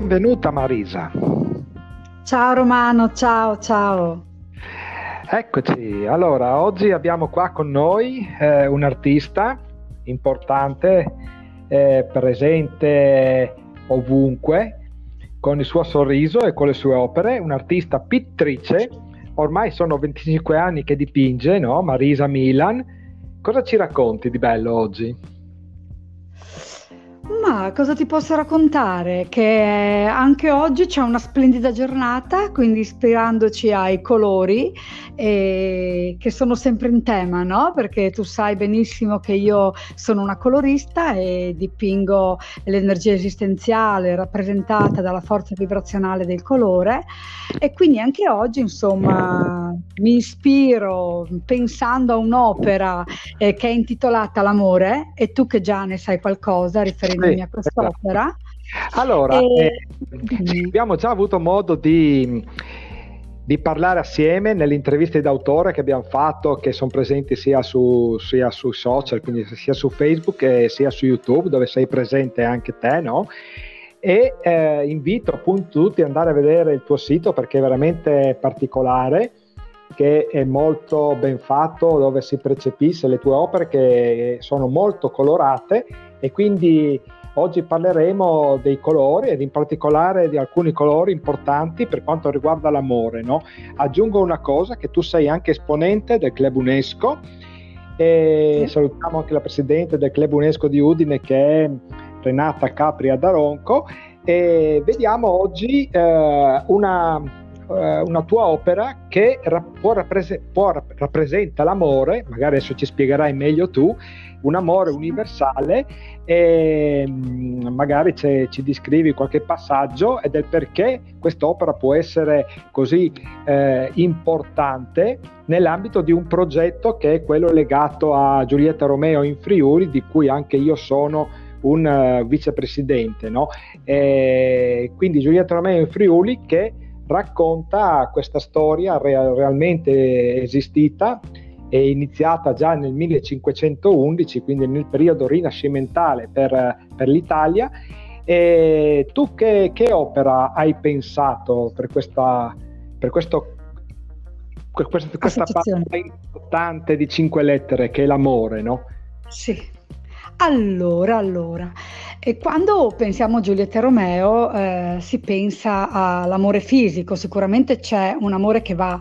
Benvenuta Marisa. Ciao Romano, ciao. Eccoci, allora oggi abbiamo qua con noi un artista importante, presente ovunque, con il suo sorriso e con le sue opere, un'artista pittrice, ormai sono 25 anni che dipinge, no? Marisa Milan, cosa ci racconti di bello oggi? Ma cosa ti posso raccontare? Che anche oggi c'è una splendida giornata, quindi ispirandoci ai colori che sono sempre in tema, no? Perché tu sai benissimo che io sono una colorista e dipingo l'energia esistenziale rappresentata dalla forza vibrazionale del colore, e quindi anche oggi, insomma, mi ispiro pensando a un'opera che è intitolata L'amore, e tu che già ne sai qualcosa riferendosi a quest'opera. Allora, abbiamo già avuto modo di parlare assieme nelle interviste d'autore che abbiamo fatto, che sono presenti sia sui social, quindi sia su Facebook che sia su YouTube, dove sei presente anche te, no? E invito appunto tutti ad andare a vedere il tuo sito, perché è veramente particolare, che è molto ben fatto, dove si percepisce le tue opere che sono molto colorate. E quindi oggi parleremo dei colori, ed in particolare di alcuni colori importanti per quanto riguarda l'amore, no? Aggiungo una cosa, che tu sei anche esponente del Club UNESCO, e salutiamo anche la presidente del Club UNESCO di Udine, che è Renata Capria d'Aronco, e vediamo oggi una tua opera che rappresenta l'amore, magari adesso ci spiegherai meglio tu, un amore universale, e magari ci descrivi qualche passaggio ed è perché quest'opera può essere così importante nell'ambito di un progetto che è quello legato a Giulietta Romeo in Friuli, di cui anche io sono un vicepresidente, no? E quindi Giulietta Romeo in Friuli che racconta questa storia realmente esistita, è iniziata già nel 1511, quindi nel periodo rinascimentale per l'Italia. E tu che opera hai pensato per questa parte importante di 5 lettere che è l'amore, no? Sì. Allora, e quando pensiamo a Giulietta e Romeo si pensa all'amore fisico, sicuramente c'è un amore che va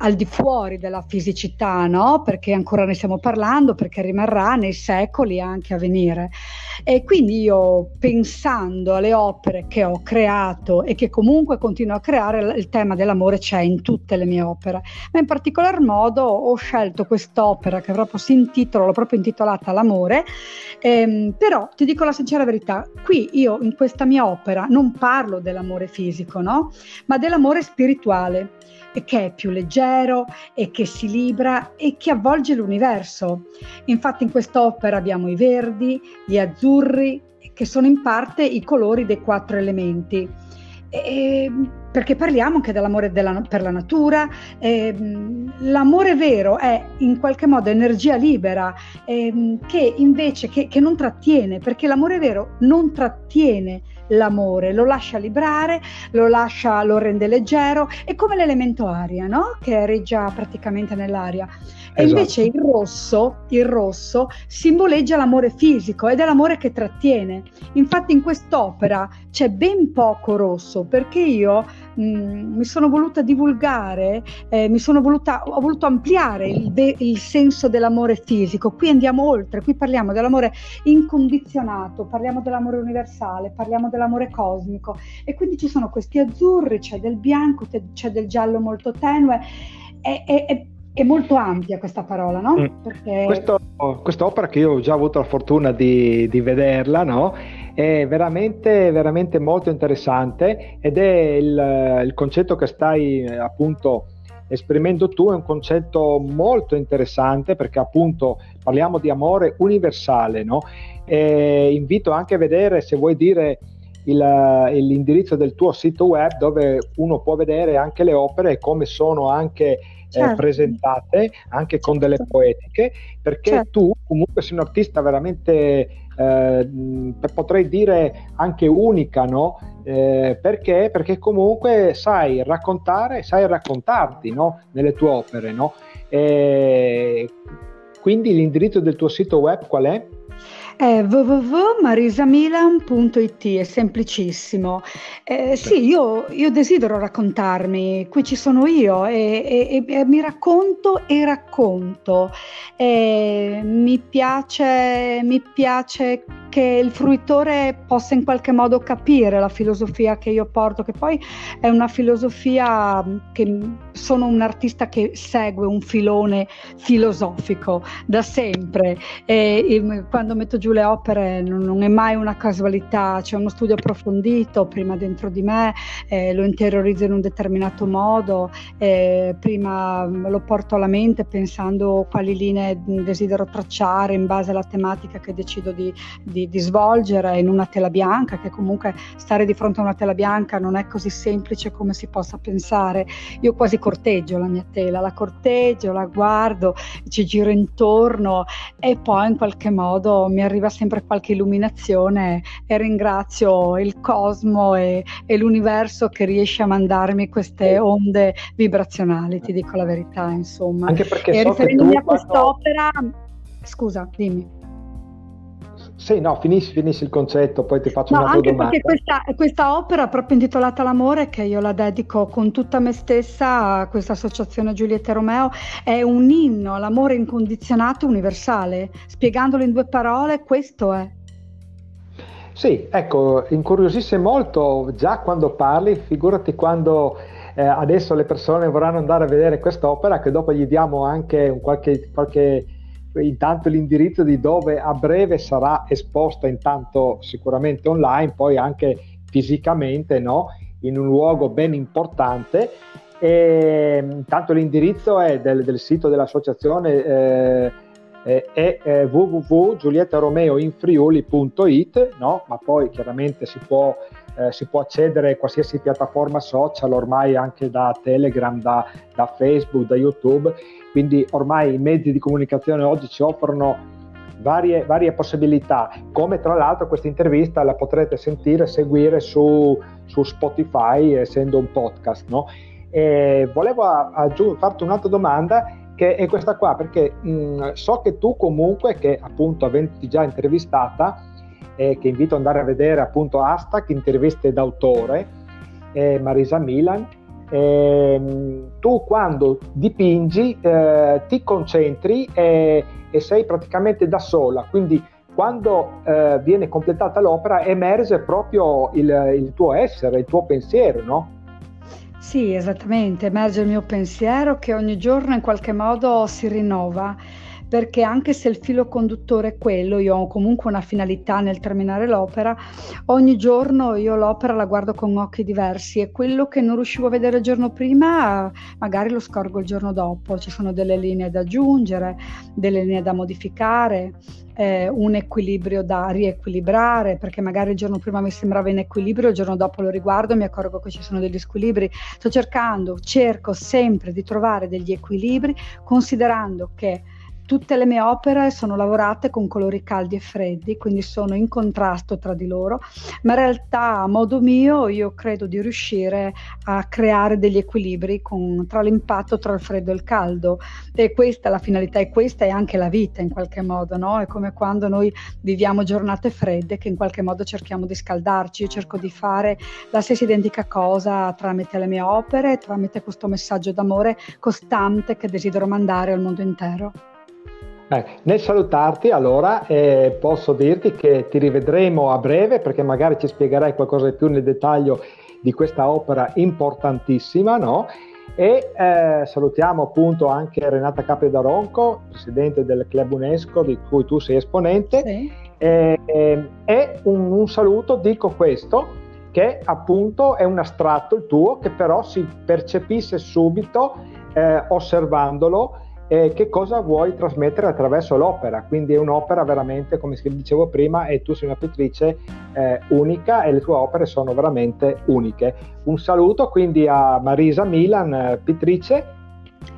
al di fuori della fisicità, no? Perché ancora ne stiamo parlando, perché rimarrà nei secoli anche a venire. E quindi io, pensando alle opere che ho creato e che comunque continuo a creare, il tema dell'amore c'è in tutte le mie opere, ma in particolar modo ho scelto quest'opera che proprio l'ho proprio intitolata L'amore. Però ti dico la sincera verità, qui io in questa mia opera non parlo dell'amore fisico, no? Ma dell'amore spirituale, che è più leggero e che si libera e che avvolge l'universo. Infatti in quest'opera abbiamo i verdi, gli azzurri, che sono in parte i colori dei 4 elementi, perché parliamo anche dell'amore per la natura. L'amore vero è in qualche modo energia libera, che invece che non trattiene, perché l'amore vero non trattiene l'amore, lo lascia librare, lo rende leggero, è come l'elemento aria, no? Che regge praticamente nell'aria. Esatto. E invece il rosso simboleggia l'amore fisico ed è l'amore che trattiene. Infatti in quest'opera c'è ben poco rosso, perché io mi sono voluta divulgare, ho voluto ampliare il senso dell'amore fisico. Qui andiamo oltre, qui parliamo dell'amore incondizionato, parliamo dell'amore universale, parliamo dell'amore cosmico, e quindi ci sono questi azzurri, c'è del bianco, c'è del giallo molto tenue, è molto ampia questa parola, no? Perché quest'opera, che io ho già avuto la fortuna di vederla, no? È veramente, veramente molto interessante, ed è il concetto che stai appunto esprimendo tu, è un concetto molto interessante, perché appunto parliamo di amore universale, no? E invito anche a vedere, se vuoi dire l'indirizzo del tuo sito web, dove uno può vedere anche le opere e come sono anche certo, presentate anche con delle poetiche, perché tu comunque sei un artista veramente potrei dire anche unica, no? Perché comunque sai raccontare, sai raccontarti, no? Nelle tue opere, no? Quindi l'indirizzo del tuo sito web qual è? È www.marisamilan.it, è semplicissimo. Sì, io desidero raccontarmi, qui ci sono io e mi racconto e racconto. Mi piace che il fruitore possa in qualche modo capire la filosofia che io porto, che poi è una filosofia che sono un artista che segue un filone filosofico da sempre. Quando metto giù le opere non è mai una casualità, c'è uno studio approfondito prima dentro di me, lo interiorizzo in un determinato modo, prima lo porto alla mente pensando quali linee desidero tracciare in base alla tematica che decido di svolgere in una tela bianca, che comunque stare di fronte a una tela bianca non è così semplice come si possa pensare. Io quasi corteggio la mia tela, la corteggio, la guardo, ci giro intorno e poi in qualche modo mi arriva sempre qualche illuminazione e ringrazio il cosmo e l'universo che riesce a mandarmi queste onde vibrazionali, ti dico la verità, insomma. Anche perché so riferendomi a quest'opera, scusa, dimmi. Sì, no, finisci il concetto, poi ti faccio una domanda. No, anche perché questa opera proprio intitolata L'amore, che io la dedico con tutta me stessa a questa associazione Giulietta Romeo, è un inno all'amore incondizionato universale. Spiegandolo in due parole, questo è. Sì, ecco, incuriosisce molto già quando parli, figurati quando adesso le persone vorranno andare a vedere quest'opera, che dopo gli diamo anche un qualche intanto l'indirizzo di dove a breve sarà esposta, intanto sicuramente online, poi anche fisicamente, no? In un luogo ben importante. E intanto l'indirizzo è del sito dell'associazione è www.giuliettaromeoinfriuli.it, no? Ma poi chiaramente si può accedere a qualsiasi piattaforma social ormai, anche da Telegram, da Facebook, da YouTube, quindi ormai i mezzi di comunicazione oggi ci offrono varie possibilità, come tra l'altro questa intervista la potrete seguire su Spotify, essendo un podcast, no? E volevo farti un'altra domanda, che è questa qua, perché so che tu comunque, che appunto avendoti già intervistata, che invito ad andare a vedere appunto hashtag interviste d'autore Marisa Milan, tu quando dipingi ti concentri e sei praticamente da sola, quindi quando viene completata l'opera emerge proprio il tuo essere, il tuo pensiero, no? Sì, esattamente, emerge il mio pensiero che ogni giorno in qualche modo si rinnova, perché anche se il filo conduttore è quello, io ho comunque una finalità nel terminare l'opera, ogni giorno io l'opera la guardo con occhi diversi e quello che non riuscivo a vedere il giorno prima magari lo scorgo il giorno dopo, ci sono delle linee da aggiungere, delle linee da modificare, un equilibrio da riequilibrare, perché magari il giorno prima mi sembrava in equilibrio, il giorno dopo lo riguardo e mi accorgo che ci sono degli squilibri. Cerco sempre di trovare degli equilibri, considerando che tutte le mie opere sono lavorate con colori caldi e freddi, quindi sono in contrasto tra di loro, ma in realtà a modo mio io credo di riuscire a creare degli equilibri tra l'impatto tra il freddo e il caldo, e questa è la finalità e questa è anche la vita in qualche modo, no? È come quando noi viviamo giornate fredde che in qualche modo cerchiamo di scaldarci, io cerco di fare la stessa identica cosa tramite le mie opere, tramite questo messaggio d'amore costante che desidero mandare al mondo intero. Nel salutarti allora posso dirti che ti rivedremo a breve, perché magari ci spiegherai qualcosa di più nel dettaglio di questa opera importantissima, no? E salutiamo appunto anche Renata Capria d'Aronco, presidente del Club UNESCO di cui tu sei esponente, sì. E un saluto, dico questo, che appunto è un astratto il tuo, che però si percepisse subito osservandolo che cosa vuoi trasmettere attraverso l'opera, quindi è un'opera veramente, come dicevo prima, e tu sei una pittrice unica e le tue opere sono veramente uniche. Un saluto quindi a Marisa Milan, pittrice,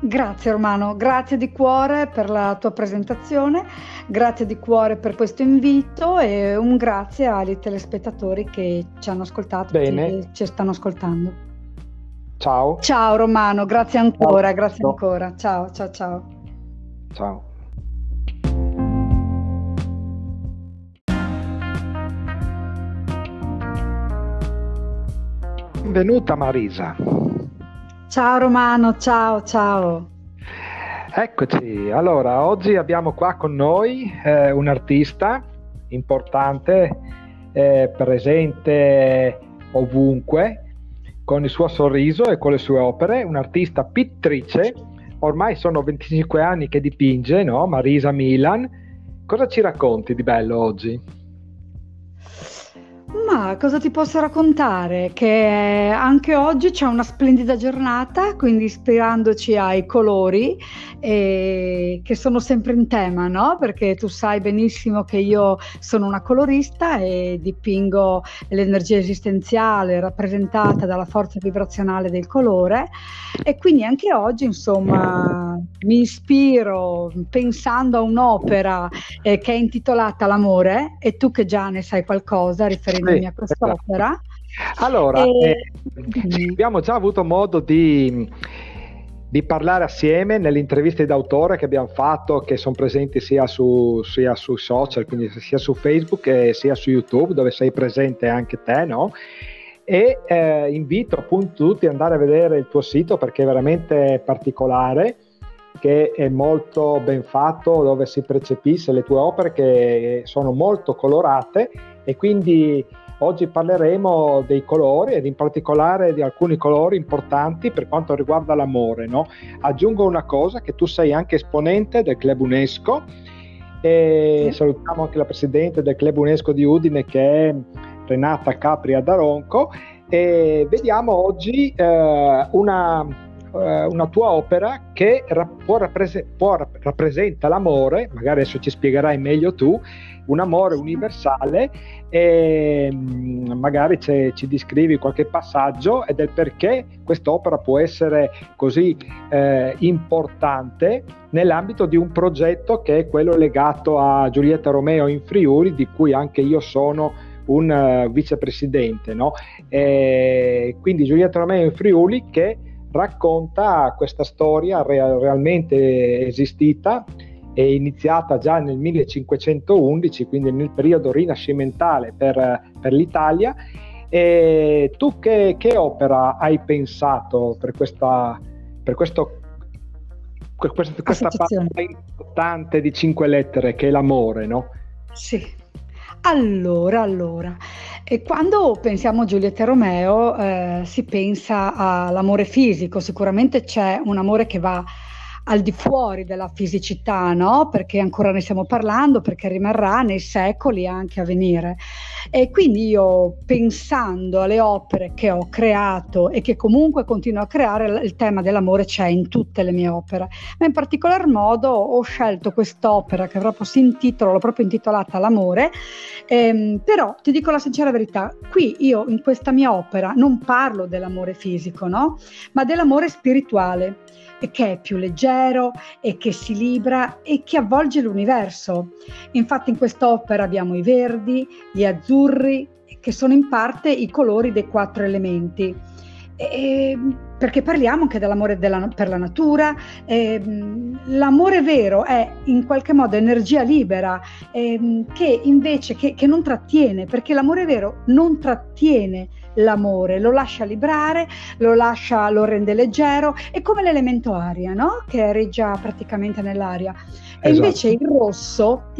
Grazie Romano, grazie di cuore per la tua presentazione, grazie di cuore per questo invito e un grazie ai telespettatori che ci hanno ascoltato. Bene. E ci stanno ascoltando. Ciao. Ciao Romano, grazie ancora, ciao. Grazie ancora. Ciao, ciao, ciao. Ciao. Benvenuta Marisa. Ciao Romano, ciao, ciao. Eccoci, allora oggi abbiamo qua con noi un artista importante, presente ovunque, con il suo sorriso e con le sue opere, un'artista pittrice, ormai sono 25 anni che dipinge, no? Marisa Milan, cosa ci racconti di bello oggi? Ma cosa ti posso raccontare? Che anche oggi c'è una splendida giornata, quindi ispirandoci ai colori che sono sempre in tema, no? Perché tu sai benissimo che io sono una colorista e dipingo l'energia esistenziale rappresentata dalla forza vibrazionale del colore e quindi anche oggi, insomma, mi ispiro pensando a un'opera che è intitolata L'amore, e tu che già ne sai qualcosa riferendomi a quest'opera. Allora, abbiamo già avuto modo di parlare assieme nelle interviste d'autore che abbiamo fatto, che sono presenti sia sui social, quindi sia su Facebook che sia su YouTube, dove sei presente anche te, no? E invito appunto tutti ad andare a vedere il tuo sito, perché è veramente particolare, che è molto ben fatto, dove si percepisce le tue opere che sono molto colorate. E quindi oggi parleremo dei colori ed in particolare di alcuni colori importanti per quanto riguarda l'amore, no? Aggiungo una cosa, che tu sei anche esponente del Club UNESCO e salutiamo anche la presidente del Club UNESCO di Udine, che è Renata Capria d'Aronco, e vediamo oggi una tua opera che rappresenta l'amore, magari adesso ci spiegherai meglio tu, un amore universale, e magari ci descrivi qualche passaggio ed è perché quest'opera può essere così importante nell'ambito di un progetto che è quello legato a Giulietta Romeo in Friuli, di cui anche io sono un vicepresidente, no? E quindi Giulietta Romeo in Friuli che racconta questa storia realmente esistita, è iniziata già nel 1511, quindi nel periodo rinascimentale per l'Italia. E tu che opera hai pensato per questa parte importante di 5 lettere che è l'amore, no? Sì. Allora, e quando pensiamo a Giulietta e Romeo si pensa all'amore fisico, sicuramente c'è un amore che va al di fuori della fisicità, no? Perché ancora ne stiamo parlando, perché rimarrà nei secoli anche a venire. E quindi io, pensando alle opere che ho creato e che comunque continuo a creare, il tema dell'amore c'è in tutte le mie opere, ma in particolar modo ho scelto quest'opera che proprio l'ho proprio intitolata L'amore. Però ti dico la sincera verità, qui io in questa mia opera non parlo dell'amore fisico, no? Ma dell'amore spirituale, che è più leggero e che si libera e che avvolge l'universo. Infatti in quest'opera abbiamo i verdi, gli azzurri, che sono in parte i colori dei 4 elementi, perché parliamo anche dell'amore per la natura. L'amore vero è in qualche modo energia libera, che invece che non trattiene, perché l'amore vero non trattiene l'amore, lo lascia librare, lo rende leggero, è come l'elemento aria, no? Che regge praticamente nell'aria. Esatto. E invece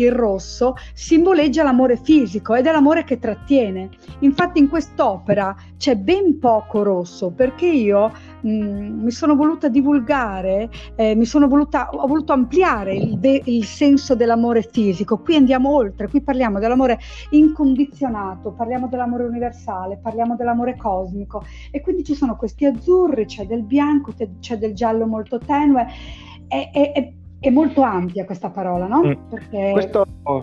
il rosso simboleggia l'amore fisico ed è l'amore che trattiene. Infatti in quest'opera c'è ben poco rosso, perché io mi sono voluta divulgare, ho voluto ampliare il senso dell'amore fisico. Qui andiamo oltre, qui parliamo dell'amore incondizionato, parliamo dell'amore universale, parliamo dell'amore cosmico, e quindi ci sono questi azzurri, c'è del bianco, c'è del giallo molto tenue, è molto ampia questa parola, no? Perché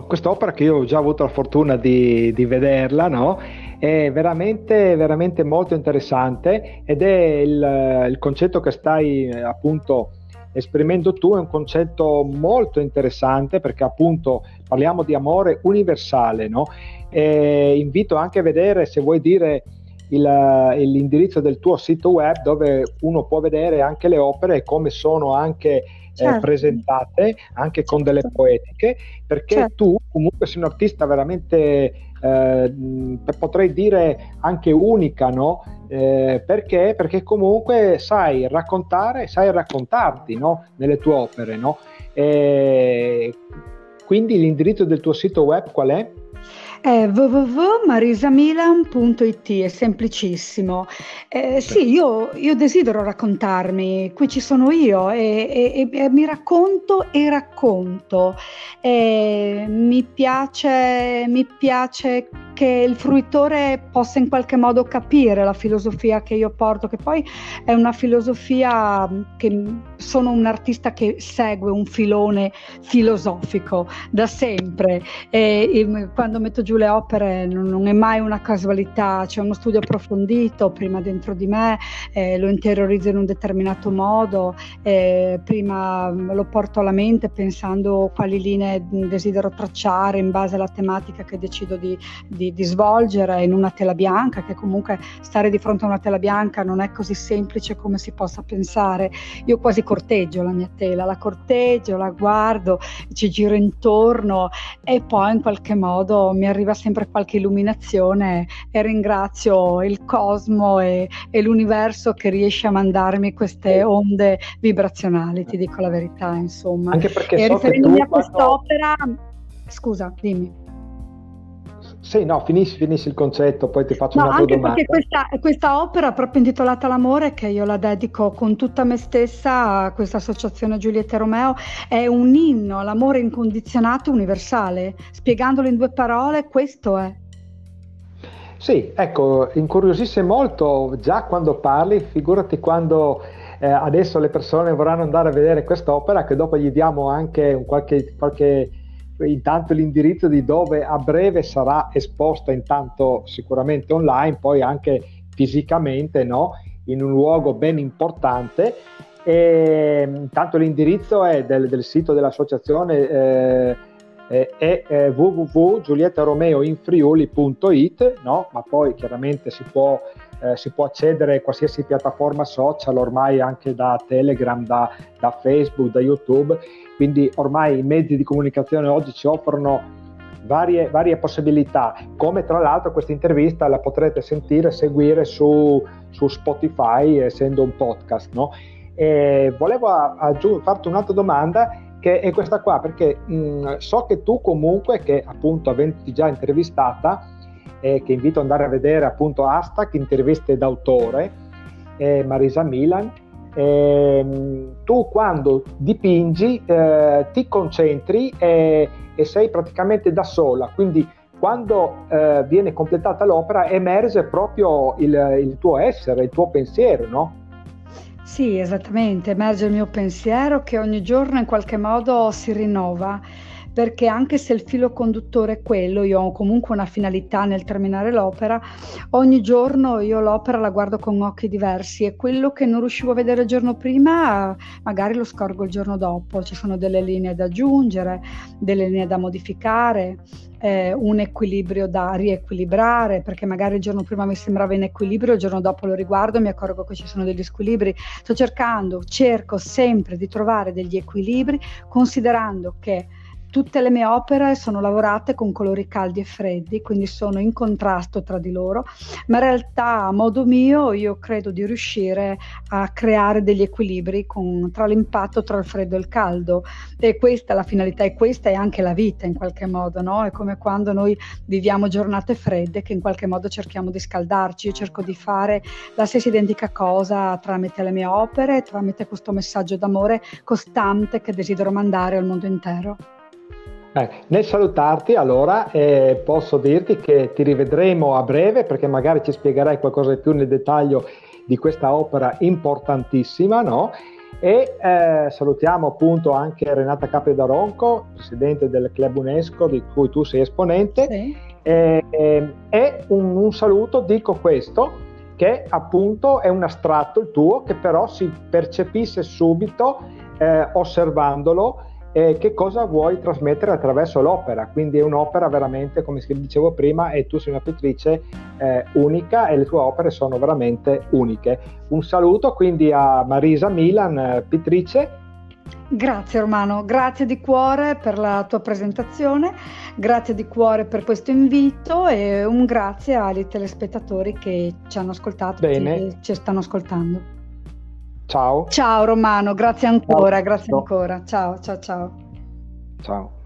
quest'opera, che io ho già avuto la fortuna di vederla, no? È veramente, veramente molto interessante, ed è il concetto che stai appunto Esperimento tu è un concetto molto interessante, perché appunto parliamo di amore universale, no? E invito anche a vedere, se vuoi dire l'indirizzo del tuo sito web, dove uno può vedere anche le opere e come sono anche certo. Presentate, anche con delle poetiche, perché certo. tu comunque sei un artista veramente potrei dire anche unica, no? Perché comunque sai raccontare, sai raccontarti, no? Nelle tue opere, no? Quindi l'indirizzo del tuo sito web qual è? È www.marisamilan.it, è semplicissimo. Sì, io desidero raccontarmi, qui ci sono io e mi racconto e racconto. Mi piace che il fruitore possa in qualche modo capire la filosofia che io porto, che poi è una filosofia che sono un artista che segue un filone filosofico da sempre, e quando metto giù le opere non è mai una casualità, c'è uno studio approfondito prima dentro di me, lo interiorizzo in un determinato modo, prima lo porto alla mente pensando quali linee desidero tracciare in base alla tematica che decido di svolgere in una tela bianca, che comunque stare di fronte a una tela bianca non è così semplice come si possa pensare. Io quasi corteggio la mia tela, la corteggio, la guardo, ci giro intorno e poi in qualche modo mi arriva sempre qualche illuminazione e ringrazio il cosmo e l'universo che riesce a mandarmi queste onde vibrazionali, ti dico la verità, insomma. Anche perché so riferendomi che tu a quest'opera, scusa, dimmi. Sì, no, finisci il concetto, poi ti faccio una domanda. Anche perché questa opera proprio intitolata L'amore, che io la dedico con tutta me stessa a questa associazione Giulietta Romeo, è un inno all'amore incondizionato universale. Spiegandolo in due parole, questo è. Sì, ecco, incuriosisce molto già quando parli, figurati quando adesso le persone vorranno andare a vedere quest'opera, che dopo gli diamo anche un qualche intanto l'indirizzo di dove a breve sarà esposta, intanto sicuramente online, poi anche fisicamente, no? In un luogo ben importante. E intanto l'indirizzo è del sito dell'associazione, è www.giuliettaromeoinfriuli.it, no? Ma poi chiaramente si può accedere a qualsiasi piattaforma social, ormai anche da Telegram, da Facebook, da YouTube, quindi ormai i mezzi di comunicazione oggi ci offrono varie possibilità, come tra l'altro questa intervista la potrete seguire su Spotify, essendo un podcast, no? E volevo farti un'altra domanda, che è questa qua, perché so che tu comunque, che appunto avendoti già intervistata, che invito ad andare a vedere appunto hashtag interviste d'autore, Marisa Milan, tu quando dipingi ti concentri e sei praticamente da sola, quindi quando viene completata l'opera emerge proprio il tuo essere, il tuo pensiero, no? Sì, esattamente, emerge il mio pensiero che ogni giorno in qualche modo si rinnova, perché anche se il filo conduttore è quello, io ho comunque una finalità nel terminare l'opera, ogni giorno io l'opera la guardo con occhi diversi e quello che non riuscivo a vedere il giorno prima magari lo scorgo il giorno dopo, ci sono delle linee da aggiungere, delle linee da modificare, un equilibrio da riequilibrare, perché magari il giorno prima mi sembrava in equilibrio, il giorno dopo lo riguardo e mi accorgo che ci sono degli squilibri. Cerco sempre di trovare degli equilibri, considerando che tutte le mie opere sono lavorate con colori caldi e freddi, quindi sono in contrasto tra di loro, ma in realtà a modo mio io credo di riuscire a creare degli equilibri tra l'impatto, tra il freddo e il caldo, e questa è la finalità, e questa è anche la vita in qualche modo, no? È come quando noi viviamo giornate fredde che in qualche modo cerchiamo di scaldarci, io cerco di fare la stessa identica cosa tramite le mie opere, tramite questo messaggio d'amore costante che desidero mandare al mondo intero. Nel salutarti allora posso dirti che ti rivedremo a breve, perché magari ci spiegherai qualcosa di più nel dettaglio di questa opera importantissima, no? E salutiamo appunto anche Renata Capria d'Aronco, presidente del Club UNESCO di cui tu sei esponente, sì. E un saluto, dico questo, che appunto è un astratto il tuo, che però si percepisse subito osservandolo, che cosa vuoi trasmettere attraverso l'opera. Quindi è un'opera veramente, come dicevo prima, e tu sei una pittrice unica e le tue opere sono veramente uniche. Un saluto quindi a Marisa Milan, pittrice. Grazie Romano, grazie di cuore per la tua presentazione, grazie di cuore per questo invito e un grazie ai telespettatori che ci hanno ascoltato e ci stanno ascoltando. Ciao Romano, grazie ancora, ciao. Ciao.